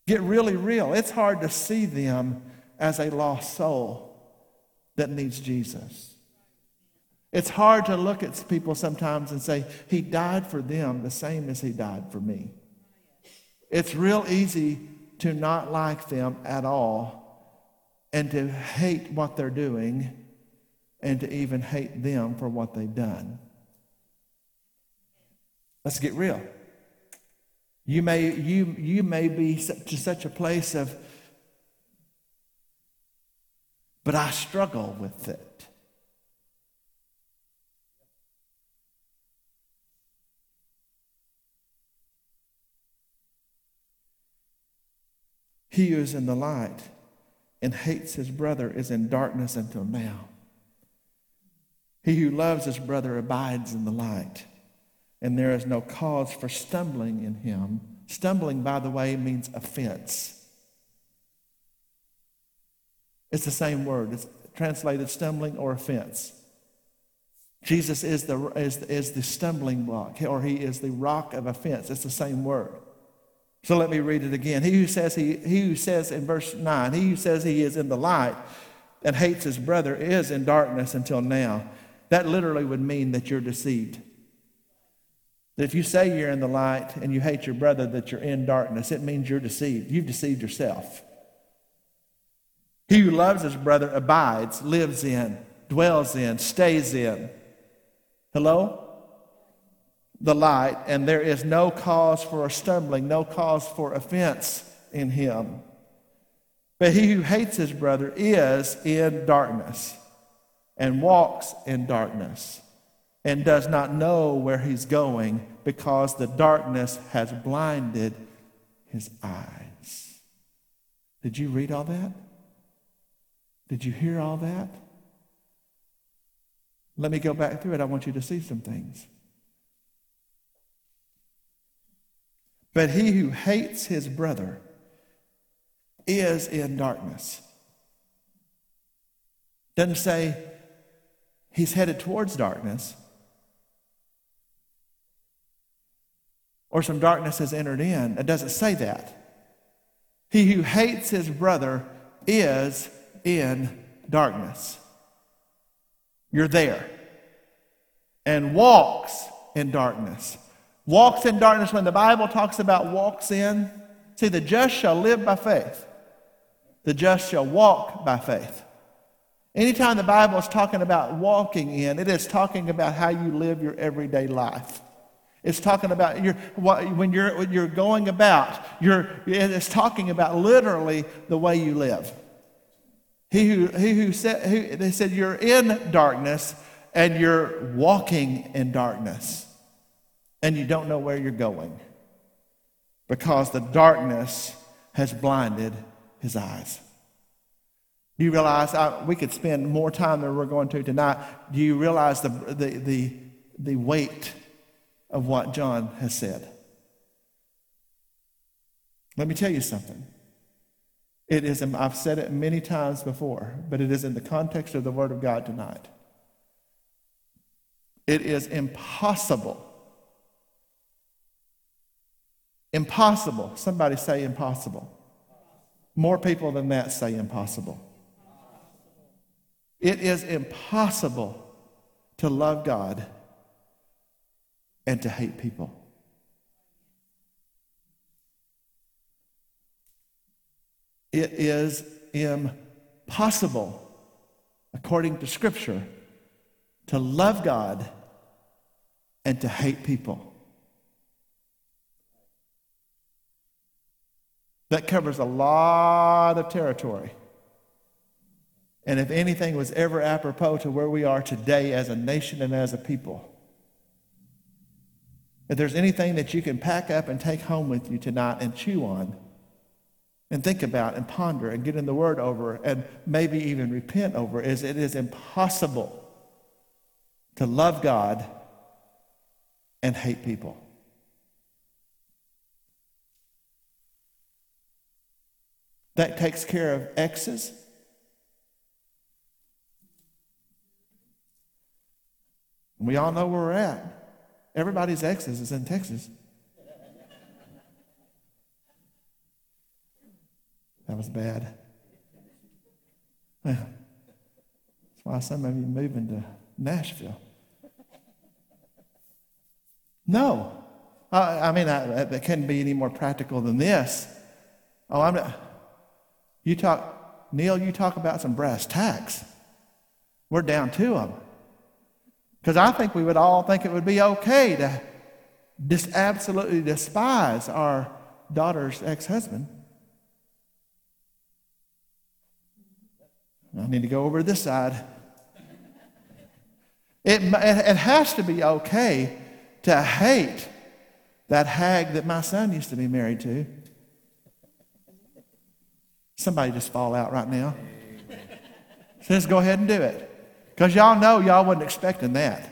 Get really real. It's hard to see them as a lost soul that needs Jesus. It's hard to look at people sometimes and say, he died for them the same as he died for me. It's real easy to not like them at all and to hate what they're doing, and to even hate them for what they've done. Let's get real. You may be to such a place of, but I struggle with it. He who is in the light and hates his brother is in darkness until now. He who loves his brother abides in the light, and there is no cause for stumbling in him. Stumbling, by the way, means offense. It's the same word. It's translated stumbling or offense. Jesus is the stumbling block, or he is the rock of offense. It's the same word. So let me read it again. He who says in verse 9, he who says he is in the light and hates his brother is in darkness until now. That literally would mean that you're deceived. That if you say you're in the light and you hate your brother, that you're in darkness, it means you're deceived. You've deceived yourself. He who loves his brother abides, lives in, dwells in, stays in. Hello? The light, and there is no cause for stumbling, no cause for offense in him. But he who hates his brother is in darkness and walks in darkness and does not know where he's going, because the darkness has blinded his eyes. Did you read all that? Did you hear all that? Let me go back through it. I want you to see some things. But he who hates his brother is in darkness. Doesn't say he's headed towards darkness, or some darkness has entered in. It doesn't say that. He who hates his brother is in darkness. You're there. And walks in darkness. Walks in darkness. When the Bible talks about walks in, see, the just shall live by faith. The just shall walk by faith. Anytime the Bible is talking about walking in, it is talking about how you live your everyday life. It's talking about when you're going about. It's talking about literally the way you live. They said you're in darkness and you're walking in darkness. And you don't know where you're going, because the darkness has blinded his eyes. Do you realize we could spend more time than we're going to tonight? Do you realize the weight of what John has said? Let me tell you something. It is, I've said it many times before, but it is in the context of the Word of God tonight. It is impossible. Somebody say impossible. More people than that say impossible. It is impossible to love God and to hate people. It is impossible, according to Scripture, to love God and to hate people. That covers a lot of territory. And if anything was ever apropos to where we are today as a nation and as a people, if there's anything that you can pack up and take home with you tonight and chew on and think about and ponder and get in the Word over and maybe even repent over, is it is impossible to love God and hate people. That takes care of X's. We all know where we're at. Everybody's X's is in Texas. That was bad. That's why some of you are moving to Nashville. No. It couldn't be any more practical than this. Oh, I'm not... You talk Neil, you talk about some brass tacks. We're down to them. Because I think we would all think it would be okay to just absolutely despise our daughter's ex-husband. I need to go over to this side. It has to be okay to hate that hag that my son used to be married to. Somebody just fall out right now. So just go ahead and do it. Because y'all know y'all wasn't expecting that.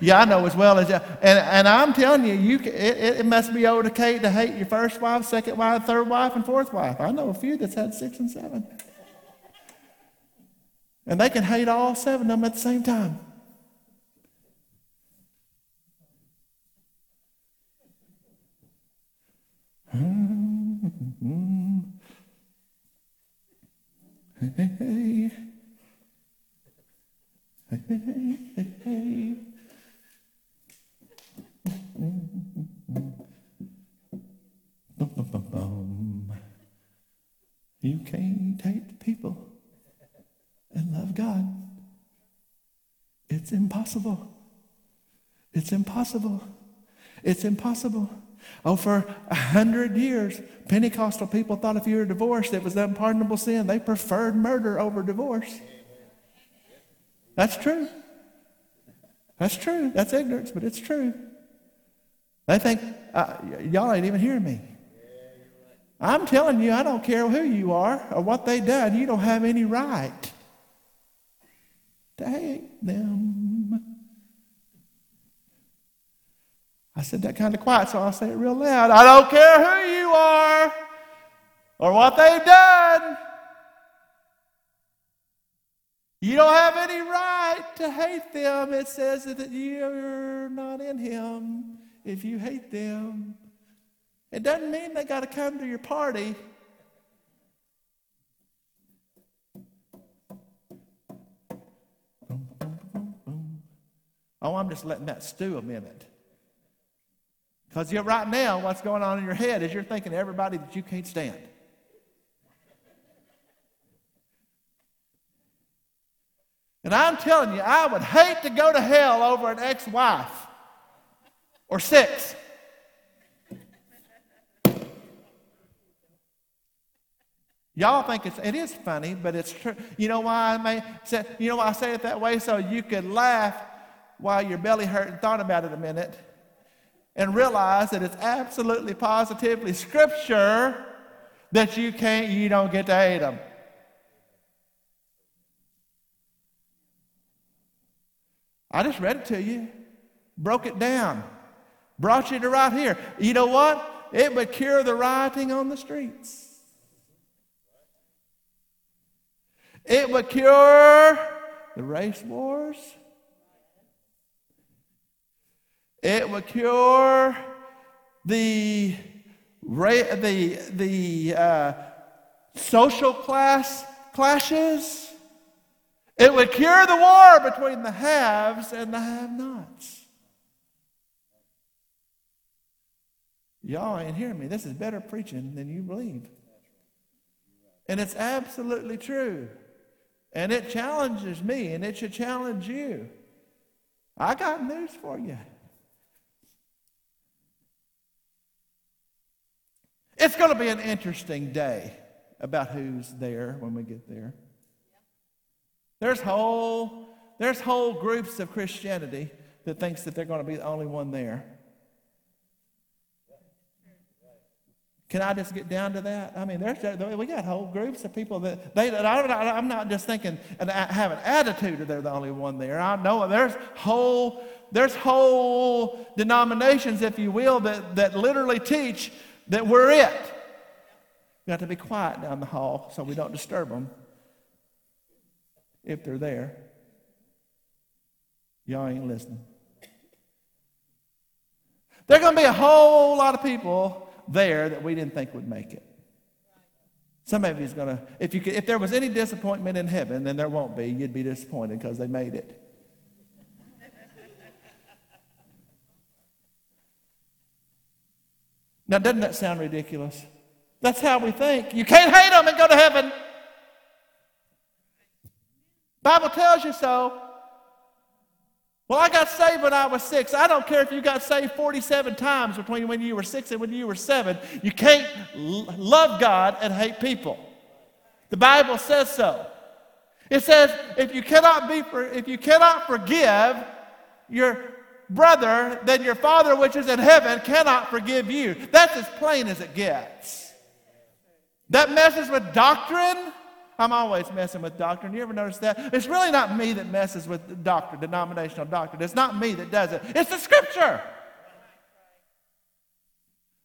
Yeah, I know as well as y'all. And I'm telling you, it must be okay to hate your first wife, second wife, third wife, and fourth wife. I know a few that's had 6 and 7. And they can hate all 7 of them at the same time. Hey. You can't hate the people and love God. It's impossible. It's impossible. It's impossible. Oh, for 100 years, Pentecostal people thought if you were divorced, it was unpardonable sin. They preferred murder over divorce. That's true. That's true. That's ignorance, but it's true. They think, y'all ain't even hearing me. I'm telling you, I don't care who you are or what they done. You don't have any right to hate them. I said that kind of quiet, so I'll say it real loud. I don't care who you are or what they've done. You don't have any right to hate them. It says that you're not in Him if you hate them. It doesn't mean they got to come to your party. Oh, I'm just letting that stew a minute. Because right now, what's going on in your head is you're thinking of everybody that you can't stand. And I'm telling you, I would hate to go to hell over an ex-wife or 6. Y'all think it is funny, but it's true. You know why I say it that way? So you could laugh while your belly hurt and thought about it a minute. And realize that it's absolutely positively scripture that you don't get to hate them. I just read it to you, broke it down, brought you to right here. You know what? It would cure the rioting on the streets. It would cure the race wars. It would cure the social class clashes. It would cure the war between the haves and the have-nots. Y'all ain't hearing me. This is better preaching than you believe. And it's absolutely true. And it challenges me, and it should challenge you. I got news for you. It's going to be an interesting day about who's there when we get there. There's whole groups of Christianity that thinks that they're going to be the only one there. Can I just get down to that? I mean, we got whole groups of people I'm not just thinking and I have an attitude that they're the only one there. I know there's whole denominations, if you will, that literally teach that we're it. We've got to be quiet down the hall so we don't disturb them if they're there. Y'all ain't listening. There are going to be a whole lot of people there that we didn't think would make it. Some of you is going to, if there was any disappointment in heaven, then there won't be. You'd be disappointed because they made it. Now, doesn't that sound ridiculous? That's how we think. You can't hate them and go to heaven. Bible tells you so. Well, I got saved when I was 6. I don't care if you got saved 47 times between when you were 6 and when you were 7. You can't love God and hate people. The Bible says so. It says if you cannot forgive your brother, then your Father which is in heaven cannot forgive you. That's as plain as it gets. That messes with doctrine. I'm always messing with doctrine. You ever notice that? It's really not me that messes with doctrine, denominational doctrine. It's not me that does it. It's the Scripture.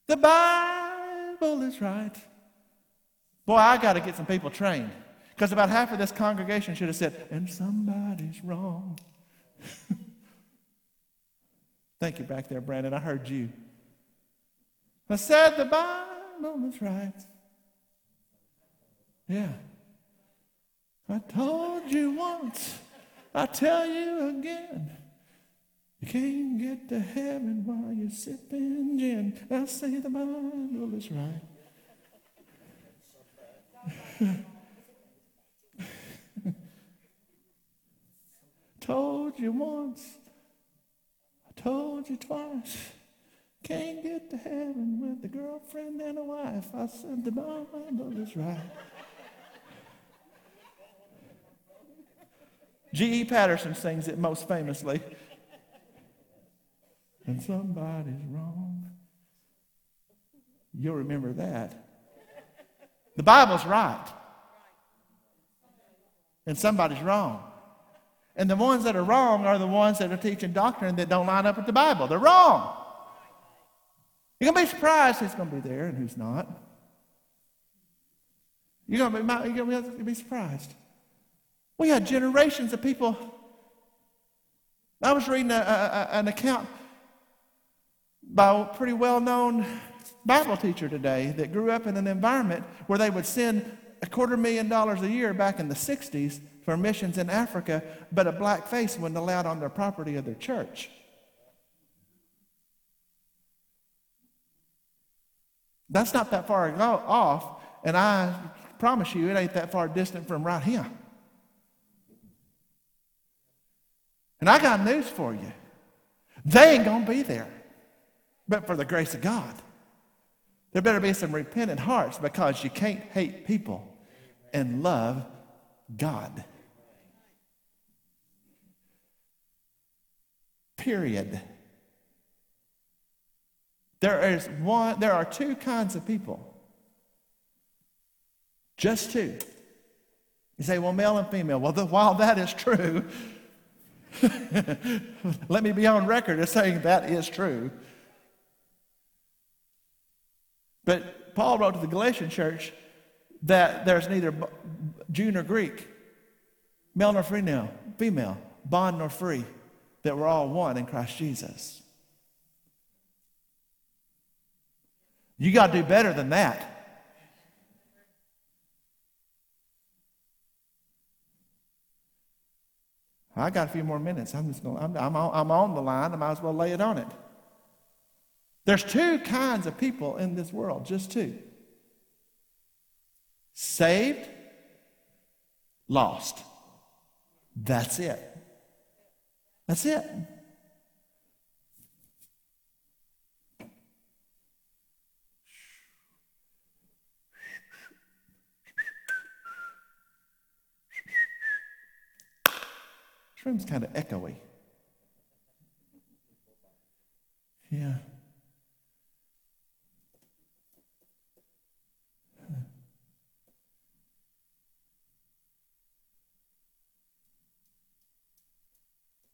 The Bible is right. Boy, I got to get some people trained, because about half of this congregation should have said, and somebody's wrong. Thank you back there, Brandon. I heard you. I said the Bible is right. Yeah. I told you once, I tell you again, you can't get to heaven while you're sipping gin. I say the Bible is right. Told you once, I told you twice, can't get to heaven with a girlfriend and a wife. I said the Bible is right. G.E. Patterson sings it most famously. And somebody's wrong. You'll remember that. The Bible's right. And somebody's wrong. And the ones that are wrong are the ones that are teaching doctrine that don't line up with the Bible. They're wrong. You're going to be surprised who's going to be there and who's not. You're going to be surprised. We had generations of people. I was reading an account by a pretty well-known Bible teacher today that grew up in an environment where they would send $250,000 a year back in the 60s for missions in Africa, but a black face wasn't allowed on their property of their church. That's not that far off, and I promise you it ain't that far distant from right here. And I got news for you. They ain't going to be there, but for the grace of God. There better be some repentant hearts, because you can't hate people and love God. Period. There are two kinds of people. Just two. You say, well, male and female. Well, while that is true, let me be on record as saying that is true. But Paul wrote to the Galatian church that there's neither Jew nor Greek, male nor female, bond nor free, that we're all one in Christ Jesus. You got to do better than that. I got a few more minutes. I'm on the line. I might as well lay it on it. There's two kinds of people in this world, just two. Saved, lost. That's it. That's it. This room's kind of echoey. Yeah.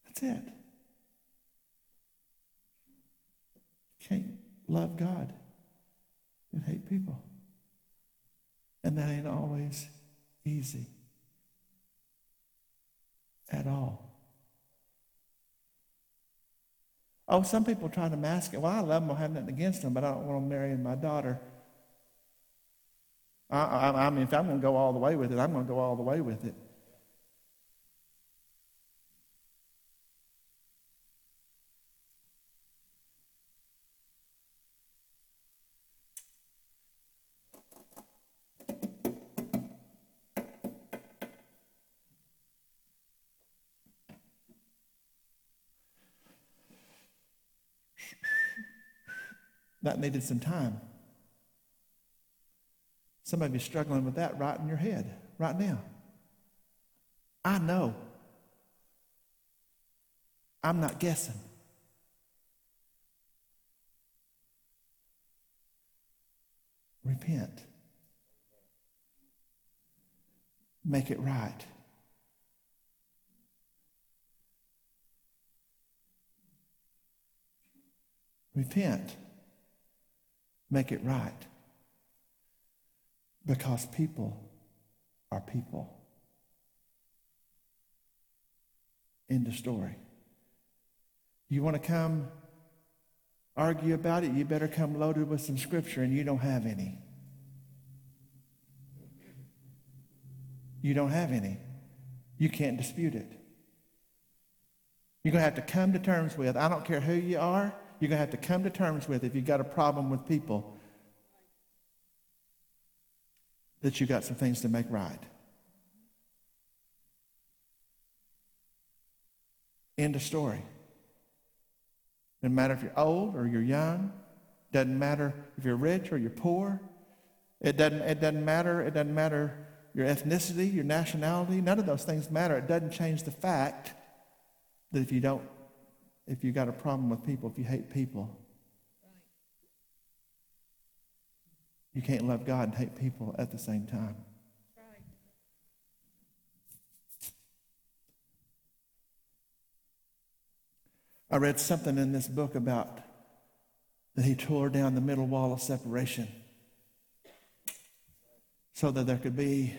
That's it. Can't love God and hate people. And that ain't always easy. At all. Oh, some people try to mask it. Well, I love them. I have nothing against them, but I don't want them marrying my daughter. I mean, if I'm going to go all the way with it, I'm going to go all the way with it. That needed some time. Some of you struggling with that right in your head right now. I know. I'm not guessing. Repent. Make it right. Repent. Make it right. Because people are people. End of story. You want to come argue about it, you better come loaded with some scripture, and you don't have any. You don't have any. You can't dispute it. You're going to have to come to terms with, I don't care who you are, you're going to have to come to terms with if you've got a problem with people, that you got some things to make right. End of story. Doesn't matter if you're old or you're young. Doesn't matter if you're rich or you're poor. It doesn't matter. It doesn't matter your ethnicity, your nationality. None of those things matter. It doesn't change the fact that if you got a problem with people, if you hate people, you can't love God and hate people at the same time. Right. I read something in this book about that he tore down the middle wall of separation so that there could be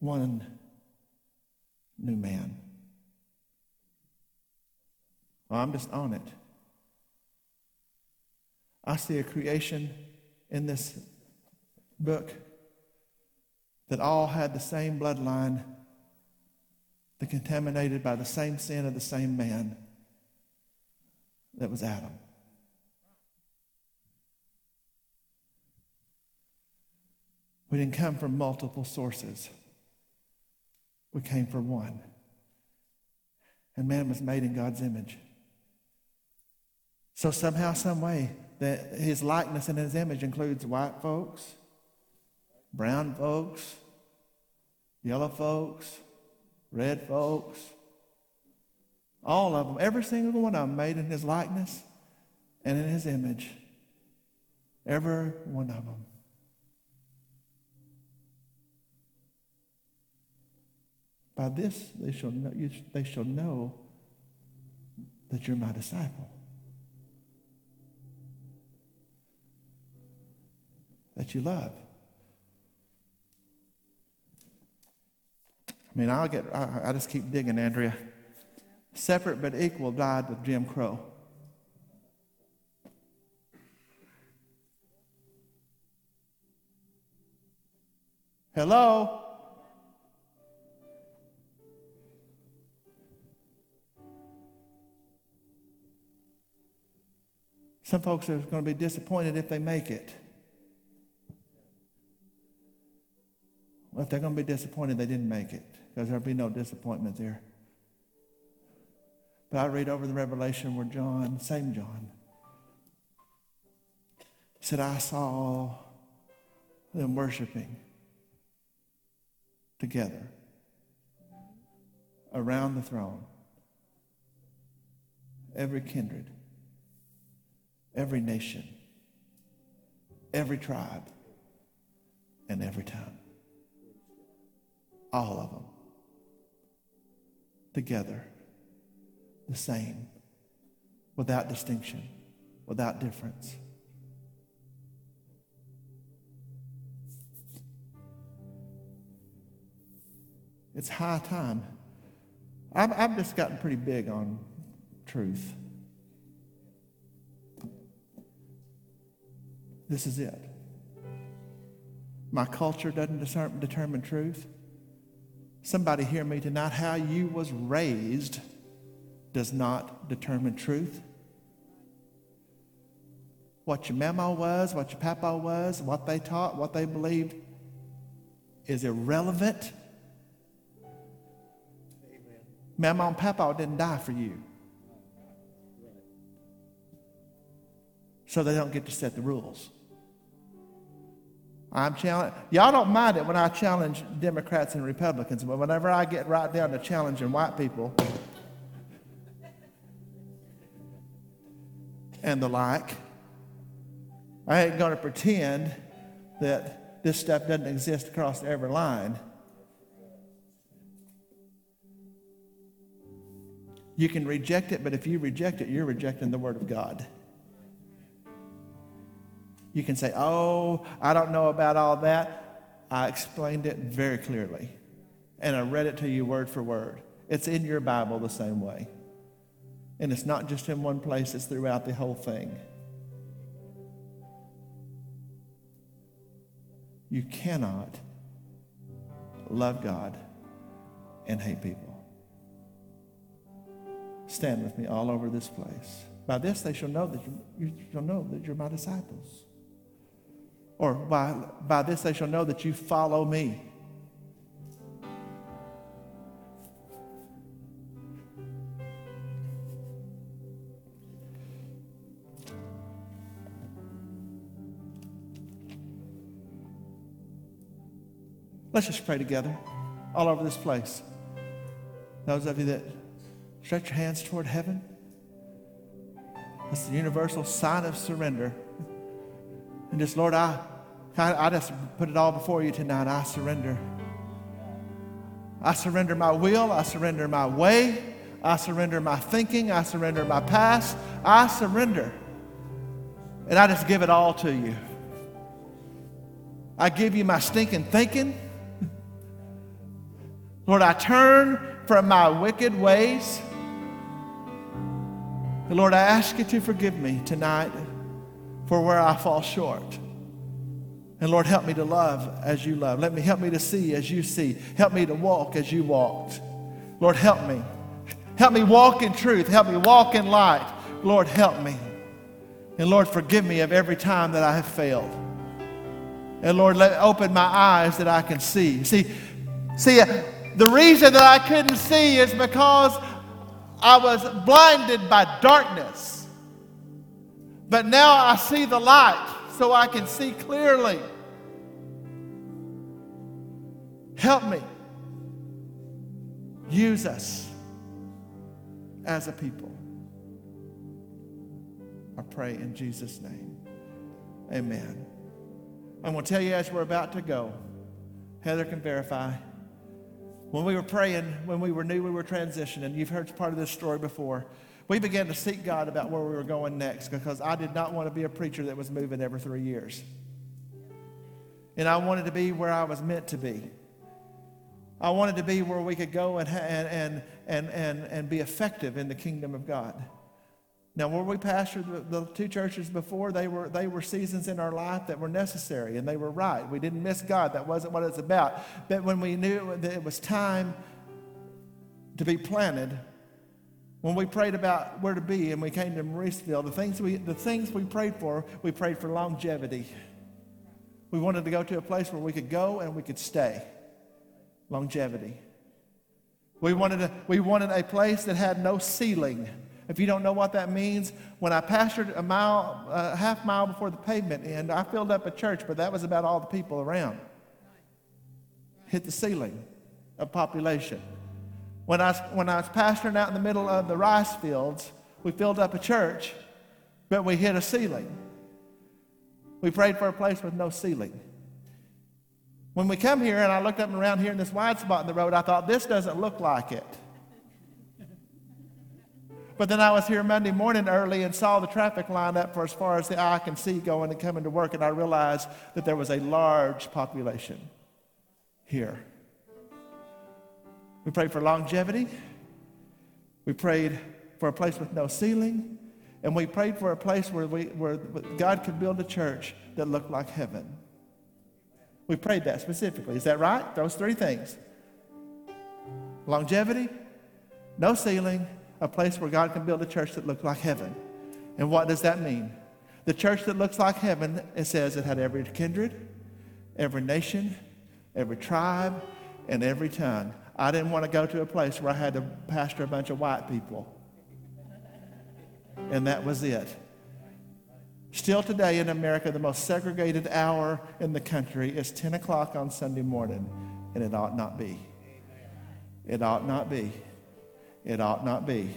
one new man. Well, I'm just on it. I see a creation in this book that all had the same bloodline, that contaminated by the same sin of the same man that was Adam. We didn't come from multiple sources. We came from one. And man was made in God's image. So somehow, some way, that his likeness and his image includes white folks, brown folks, yellow folks, red folks, all of them, every single one of them made in his likeness and in his image, every one of them. By this they shall know that you're my disciple, that you love. I mean, I just keep digging, Andrea. Separate but equal died with Jim Crow. Hello? Some folks are going to be disappointed if they make it. Well, if they're going to be disappointed, they didn't make it, because there'll be no disappointment there. But I read over the Revelation where John, same John, said, I saw them worshiping together around the throne, every kindred, every nation, every tribe, and every tongue. All of them together, the same, without distinction, without difference. It's high time. I've just gotten pretty big on truth. This is it. My culture doesn't determine truth. Somebody hear me tonight. How you was raised does not determine truth. What your mama was, what your papa was, what they taught, what they believed is irrelevant. Amen. Mama and papa didn't die for you. so they don't get to set the rules. I'm challenging. Y'all don't mind it when I challenge Democrats and Republicans, but whenever I get right down to challenging white people and the like, I ain't going to pretend that this stuff doesn't exist across every line. You can reject it, but if you reject it, you're rejecting the Word of God. You can say, oh, I don't know about all that. I explained it very clearly, and I read it to you word for word. It's in your Bible the same way. And it's not just in one place, it's throughout the whole thing. You cannot love God and hate people. Stand with me all over this place. By this they shall know that you're my disciples. Or by this they shall know that you follow me. Let's just pray together all over this place. Those of you that stretch your hands toward heaven. That's the universal sign of surrender. And just, Lord, I just put it all before you tonight. I surrender. I surrender my will. I surrender my way. I surrender my thinking. I surrender my past. I surrender. And I just give it all to you. I give you my stinking thinking. Lord, I turn from my wicked ways. Lord, I ask you to forgive me tonight for where I fall short. And Lord, help me to love as you love. Help me to see as you see. Help me to walk as you walked. Lord, help me. Help me walk in truth. Help me walk in light. Lord, help me. And Lord, forgive me of every time that I have failed. And Lord, open my eyes that I can see. See, the reason that I couldn't see is because I was blinded by darkness, but now I see the light, so I can see clearly. Help me. Use us as a people. I pray in Jesus' name. Amen. I'm going to tell you as we're about to go, Heather can verify. When we were praying, when we knew we were transitioning, you've heard part of this story before, we began to seek God about where we were going next, because I did not want to be a preacher that was moving every 3 years. And I wanted to be where I was meant to be. I wanted to be where we could go and be effective in the kingdom of God. Now, where we pastored the two churches before, they were seasons in our life that were necessary, and they were right. We didn't miss God. That wasn't what it's about. But when we knew that it was time to be planted, when we prayed about where to be and we came to Mauriceville, the things we prayed for longevity. We wanted to go to a place where we could go and we could stay. Longevity. We wanted a place that had no ceiling. If you don't know what that means, when I pastored a half mile before the pavement end, I filled up a church, but that was about all the people around. Hit the ceiling of population. When I was pastoring out in the middle of the rice fields, we filled up a church, but we hit a ceiling. We prayed for a place with no ceiling. When we come here, and I looked up and around here in this wide spot in the road, I thought, this doesn't look like it. But then I was here Monday morning early and saw the traffic line up for as far as the eye can see going and coming to work, and I realized that there was a large population here. We prayed for longevity. We prayed for a place with no ceiling. And we prayed for a place where God could build a church that looked like heaven. We prayed that specifically. Is that right? Those three things. Longevity, no ceiling, a place where God can build a church that looked like heaven. And what does that mean? The church that looks like heaven, it says it had every kindred, every nation, every tribe, and every tongue. I didn't want to go to a place where I had to pastor a bunch of white people. And that was it. Still today in America, the most segregated hour in the country is 10 o'clock on Sunday morning, and it ought not be. It ought not be. It ought not be.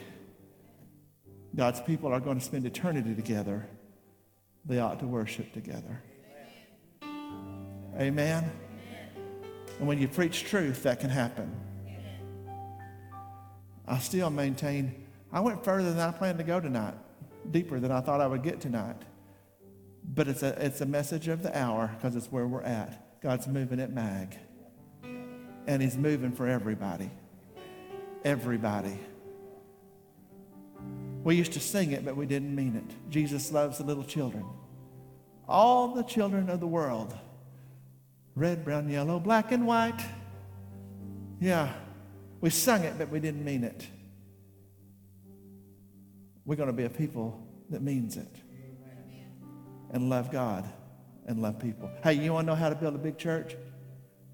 God's people are going to spend eternity together. They ought to worship together. Amen? Amen. And when you preach truth, that can happen. Amen. I still maintain, I went further than I planned to go tonight, deeper than I thought I would get tonight. But it's a message of the hour because it's where we're at. God's moving at Mag. And he's moving for everybody. Everybody. We used to sing it, but we didn't mean it. Jesus loves the little children. All the children of the world. Red, brown, yellow, black, and white. Yeah, we sung it, but we didn't mean it. We're going to be a people that means it. And love God and love people. Hey, you want to know how to build a big church?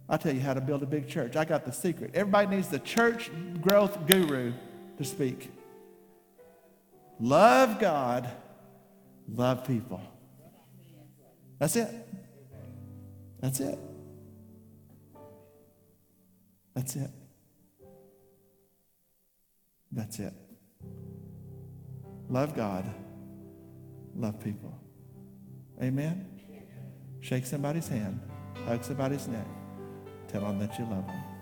I'll tell you how to build a big church. I got the secret. Everybody needs the church growth guru to speak. Love God, love people. That's it. That's it. That's it. That's it. Love God, love people. Amen? Shake somebody's hand, hug somebody's neck, tell them that you love them.